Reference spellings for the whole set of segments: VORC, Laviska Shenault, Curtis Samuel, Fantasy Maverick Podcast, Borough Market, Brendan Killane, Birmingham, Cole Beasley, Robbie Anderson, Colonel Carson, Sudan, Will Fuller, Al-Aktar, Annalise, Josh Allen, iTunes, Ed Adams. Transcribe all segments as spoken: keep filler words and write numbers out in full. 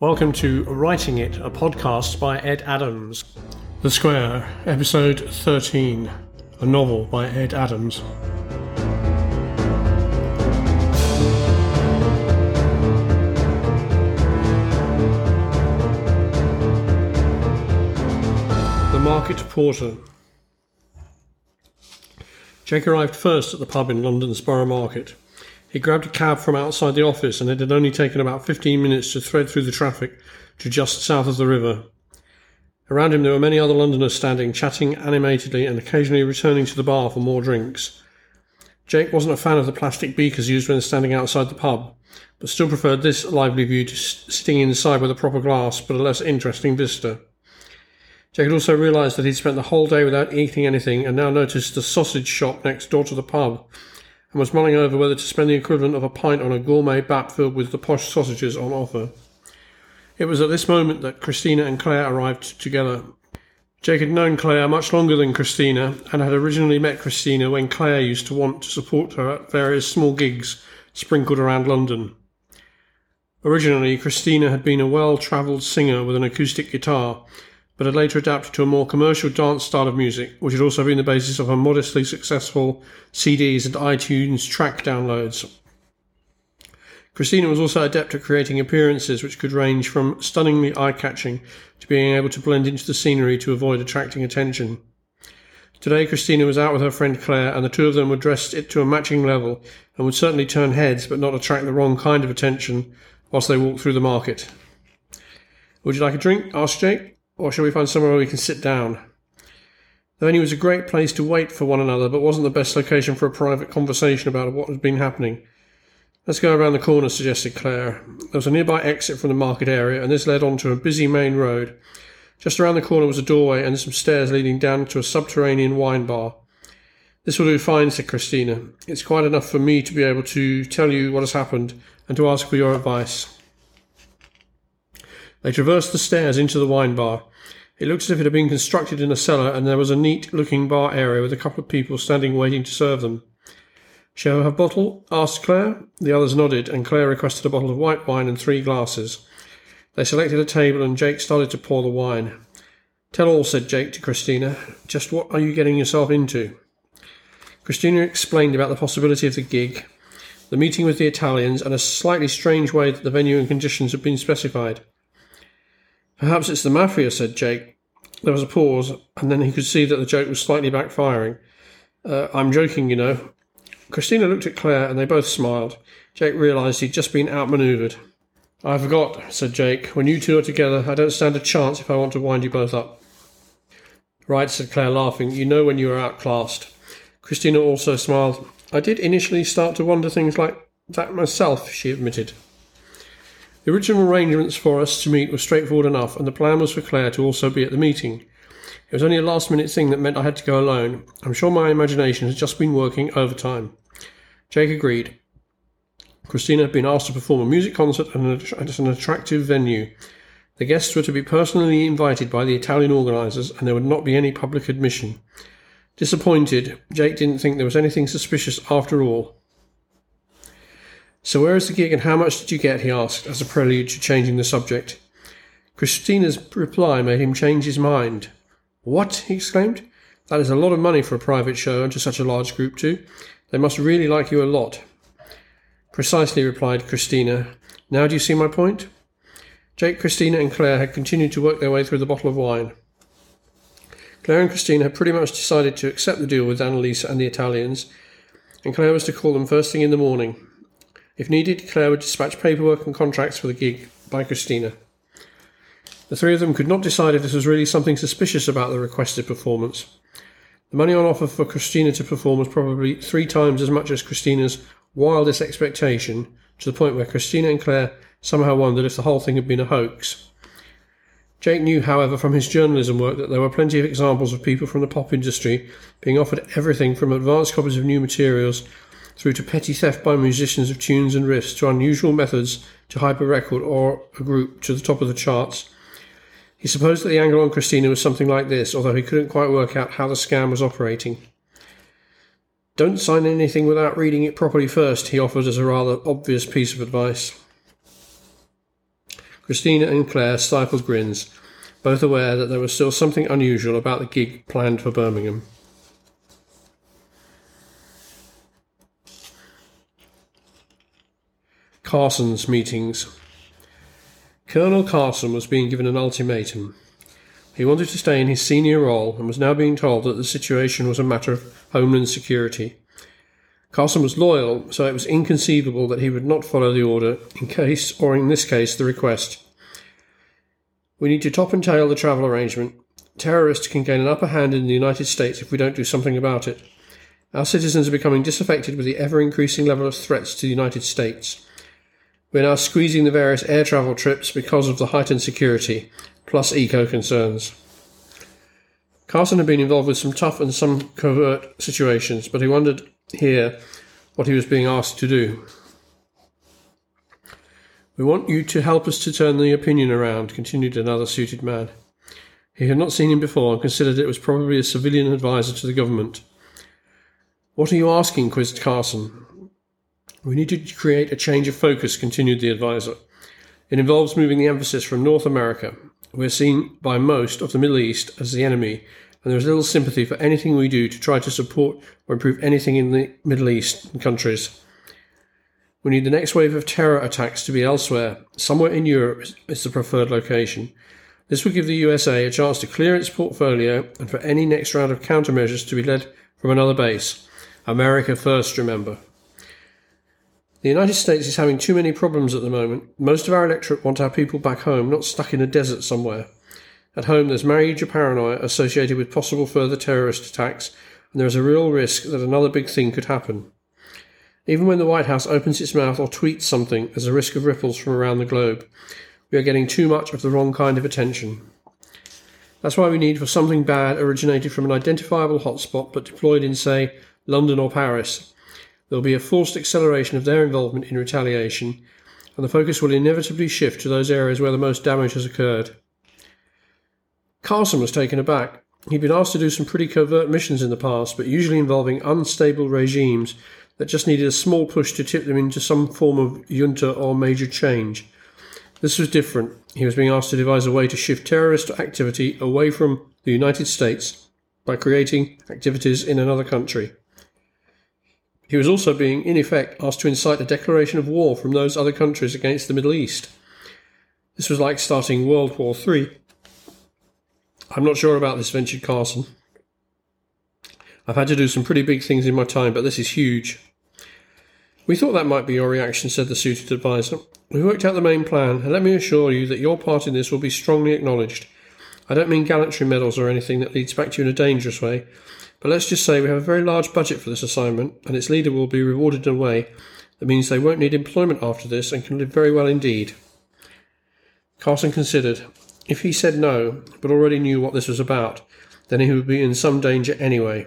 Welcome to Writing It, a podcast by Ed Adams. The Square, episode thirteen, a novel by Ed Adams. The Market Porter. Jake arrived first at the pub in London's Borough Market. He grabbed a cab from outside the office, and it had only taken about fifteen minutes to thread through the traffic to just south of the river. Around him there were many other Londoners standing, chatting animatedly and occasionally returning to the bar for more drinks. Jake wasn't a fan of the plastic beakers used when standing outside the pub, but still preferred this lively view to sitting inside with a proper glass but a less interesting vista. Jake had also realised that he'd spent the whole day without eating anything, and now noticed the sausage shop next door to the pub, and was mulling over whether to spend the equivalent of a pint on a gourmet bat filled with the posh sausages on offer. It was at this moment that Christina and Claire arrived together. Jake had known Claire much longer than Christina, and had originally met Christina when Claire used to want to support her at various small gigs sprinkled around London. Originally, Christina had been a well-travelled singer with an acoustic guitar, but had later adapted to a more commercial dance style of music, which had also been the basis of her modestly successful C Ds and iTunes track downloads. Christina was also adept at creating appearances which could range from stunningly eye-catching to being able to blend into the scenery to avoid attracting attention. Today Christina was out with her friend Claire, and the two of them were dressed to a matching level and would certainly turn heads but not attract the wrong kind of attention whilst they walked through the market. "Would you like a drink?" asked Jake. "Or shall we find somewhere where we can sit down?" The venue was a great place to wait for one another, but wasn't the best location for a private conversation about what had been happening. "Let's go around the corner," suggested Claire. There was a nearby exit from the market area, and this led on to a busy main road. Just around the corner was a doorway and some stairs leading down to a subterranean wine bar. "This will do fine," said Christina. "It's quite enough for me to be able to tell you what has happened and to ask for your advice." They traversed the stairs into the wine bar. It looked as if it had been constructed in a cellar, and there was a neat-looking bar area with a couple of people standing waiting to serve them. "Shall I have a bottle?" asked Claire. The others nodded, and Claire requested a bottle of white wine and three glasses. They selected a table, and Jake started to pour the wine. "Tell all," said Jake to Christina. "Just what are you getting yourself into?" Christina explained about the possibility of the gig, the meeting with the Italians, and a slightly strange way that the venue and conditions had been specified. "Perhaps it's the Mafia," said Jake. There was a pause, and then he could see that the joke was slightly backfiring. Uh, "I'm joking, you know." Christina looked at Claire, and they both smiled. Jake realised he'd just been outmanoeuvred. "I forgot," said Jake. "When you two are together, I don't stand a chance if I want to wind you both up." "Right," said Claire, laughing. "You know when you are outclassed." Christina also smiled. "I did initially start to wonder things like that myself," she admitted. The original arrangements for us to meet were straightforward enough, and the plan was for Claire to also be at the meeting. It was only a last-minute thing that meant I had to go alone. I'm sure my imagination had just been working overtime. Jake agreed. Christina had been asked to perform a music concert at an attractive venue. The guests were to be personally invited by the Italian organisers, and there would not be any public admission. Disappointed, Jake didn't think there was anything suspicious after all. "So where is the gig and how much did you get?" he asked, as a prelude to changing the subject. Christina's reply made him change his mind. "What?" he exclaimed. "That is a lot of money for a private show, and to such a large group too. They must really like you a lot." "Precisely," replied Christina. "Now do you see my point?" Jake, Christina and Claire had continued to work their way through the bottle of wine. Claire and Christina had pretty much decided to accept the deal with Annalise and the Italians, and Claire was to call them first thing in the morning. If needed, Claire would dispatch paperwork and contracts for the gig by Christina. The three of them could not decide if this was really something suspicious about the requested performance. The money on offer for Christina to perform was probably three times as much as Christina's wildest expectation, to the point where Christina and Claire somehow wondered if the whole thing had been a hoax. Jake knew, however, from his journalism work that there were plenty of examples of people from the pop industry being offered everything from advanced copies of new materials through to petty theft by musicians of tunes and riffs, to unusual methods to hype a record or a group to the top of the charts. He supposed that the angle on Christina was something like this, although he couldn't quite work out how the scam was operating. "Don't sign anything without reading it properly first," he offered as a rather obvious piece of advice. Christina and Claire stifled grins, both aware that there was still something unusual about the gig planned for Birmingham. Carson's meetings. Colonel Carson was being given an ultimatum. He wanted to stay in his senior role and was now being told that the situation was a matter of homeland security. Carson was loyal, so it was inconceivable that he would not follow the order in case, or in this case, the request. We need to top and tail the travel arrangement. Terrorists can gain an upper hand in the United States if we don't do something about it. Our citizens are becoming disaffected with the ever-increasing level of threats to the United States. We are now squeezing the various air travel trips because of the heightened security, plus eco concerns. Carson had been involved with some tough and some covert situations, but he wondered here what he was being asked to do. We want you to help us to turn the opinion around, continued another suited man. He had not seen him before and considered it was probably a civilian advisor to the government. What are you asking? Quizzed Carson. We need to create a change of focus, continued the advisor. It involves moving the emphasis from North America. We're seen by most of the Middle East as the enemy, and there is little sympathy for anything we do to try to support or improve anything in the Middle East countries. We need the next wave of terror attacks to be elsewhere. Somewhere in Europe is the preferred location. This will give the U S A a chance to clear its portfolio and for any next round of countermeasures to be led from another base. America first, remember. The United States is having too many problems at the moment. Most of our electorate want our people back home, not stuck in a desert somewhere. At home, there's marriage paranoia associated with possible further terrorist attacks, and there is a real risk that another big thing could happen. Even when the White House opens its mouth or tweets something, there's a risk of ripples from around the globe. We are getting too much of the wrong kind of attention. That's why we need for something bad originated from an identifiable hotspot but deployed in, say, London or Paris. There'll be a forced acceleration of their involvement in retaliation, and the focus will inevitably shift to those areas where the most damage has occurred. Carson was taken aback. He'd been asked to do some pretty covert missions in the past, but usually involving unstable regimes that just needed a small push to tip them into some form of junta or major change. This was different. He was being asked to devise a way to shift terrorist activity away from the United States by creating activities in another country. He was also being, in effect, asked to incite a declaration of war from those other countries against the Middle East. This was like starting World War Three. I'm not sure about this, ventured Carson. I've had to do some pretty big things in my time, but this is huge. We thought that might be your reaction, said the suited advisor. We worked out the main plan, and let me assure you that your part in this will be strongly acknowledged. I don't mean gallantry medals or anything that leads back to you in a dangerous way, but let's just say we have a very large budget for this assignment, and its leader will be rewarded in a way that means they won't need employment after this and can live very well indeed. Carson considered. If he said no, but already knew what this was about, then he would be in some danger anyway.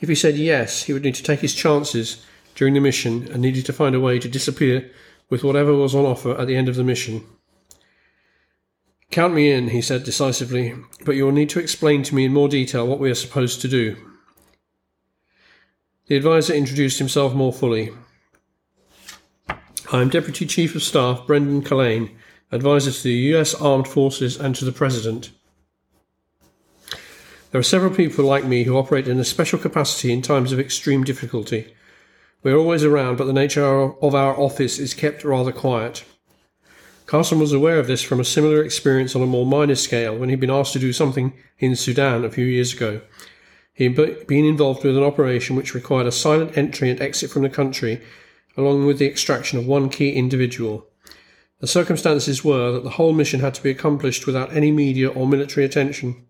If he said yes, he would need to take his chances during the mission and needed to find a way to disappear with whatever was on offer at the end of the mission. Count me in, he said decisively, but you will need to explain to me in more detail what we are supposed to do. The advisor introduced himself more fully. I am Deputy Chief of Staff Brendan Killane, advisor to the U S Armed Forces and to the President. There are several people like me who operate in a special capacity in times of extreme difficulty. We are always around, but the nature of our office is kept rather quiet. Carson was aware of this from a similar experience on a more minor scale when he'd been asked to do something in Sudan a few years ago. He'd been involved with an operation which required a silent entry and exit from the country, along with the extraction of one key individual. The circumstances were that the whole mission had to be accomplished without any media or military attention.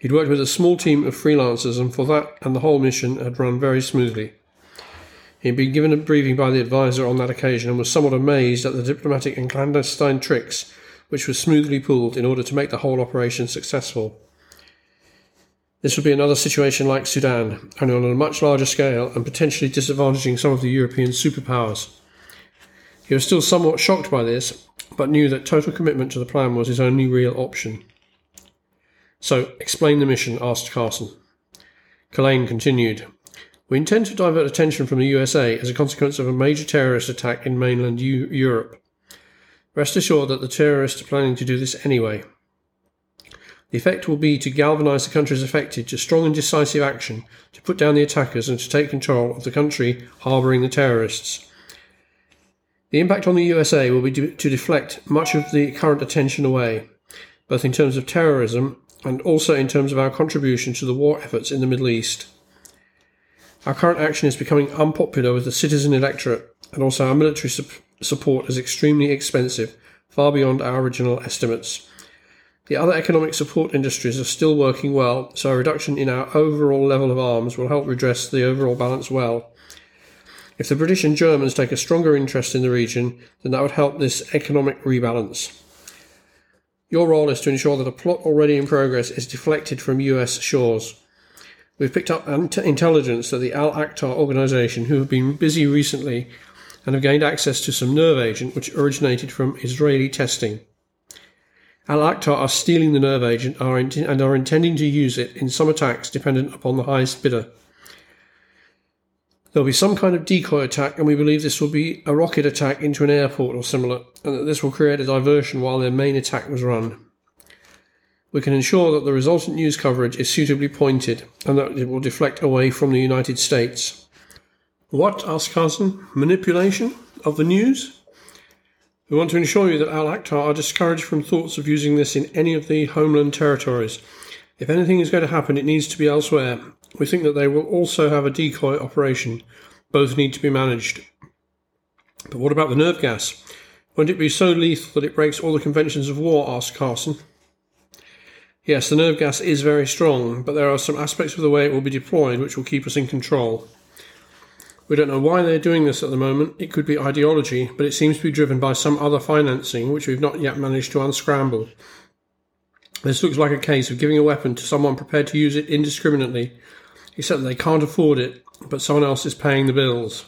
He'd worked with a small team of freelancers, and for that and the whole mission had run very smoothly. He'd been given a briefing by the advisor on that occasion and was somewhat amazed at the diplomatic and clandestine tricks which were smoothly pulled in order to make the whole operation successful. This would be another situation like Sudan, only on a much larger scale and potentially disadvantaging some of the European superpowers. He was still somewhat shocked by this, but knew that total commitment to the plan was his only real option. So, explain the mission, asked Carson. Killane continued, We intend to divert attention from the U S A as a consequence of a major terrorist attack in mainland U- Europe. Rest assured that the terrorists are planning to do this anyway. The effect will be to galvanise the countries affected to strong and decisive action, to put down the attackers and to take control of the country harbouring the terrorists. The impact on the U S A will be to, to deflect much of the current attention away, both in terms of terrorism and also in terms of our contribution to the war efforts in the Middle East. Our current action is becoming unpopular with the citizen electorate, and also our military su- support is extremely expensive, far beyond our original estimates. The other economic support industries are still working well, so a reduction in our overall level of arms will help redress the overall balance well. If the British and Germans take a stronger interest in the region, then that would help this economic rebalance. Your role is to ensure that a plot already in progress is deflected from U S shores. We've picked up intelligence that the Al-Aktar organisation, who have been busy recently and have gained access to some nerve agent which originated from Israeli testing. Al-Aktar are stealing the nerve agent and are intending to use it in some attacks dependent upon the highest bidder. There will be some kind of decoy attack, and we believe this will be a rocket attack into an airport or similar, and that this will create a diversion while their main attack was run. We can ensure that the resultant news coverage is suitably pointed, and that it will deflect away from the United States. What, asked Carson? Manipulation of the news? We want to ensure you that Al-Aktar are discouraged from thoughts of using this in any of the homeland territories. If anything is going to happen, it needs to be elsewhere. We think that they will also have a decoy operation. Both need to be managed. But what about the nerve gas? Won't it be so lethal that it breaks all the conventions of war, asked Carson. Yes, the nerve gas is very strong, but there are some aspects of the way it will be deployed which will keep us in control. We don't know why they're doing this at the moment. It could be ideology, but it seems to be driven by some other financing which we've not yet managed to unscramble. This looks like a case of giving a weapon to someone prepared to use it indiscriminately, except that they can't afford it, but someone else is paying the bills.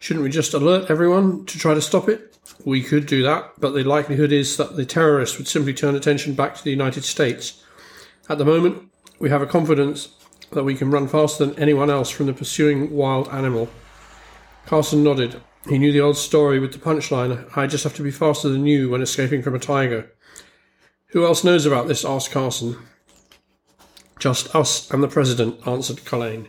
Shouldn't we just alert everyone to try to stop it? We could do that, but the likelihood is that the terrorists would simply turn attention back to the United States. At the moment, we have a confidence that we can run faster than anyone else from the pursuing wild animal. Carson nodded. He knew the old story with the punchline, I just have to be faster than you when escaping from a tiger. Who else knows about this? Asked Carson. Just us and the President, answered Killane.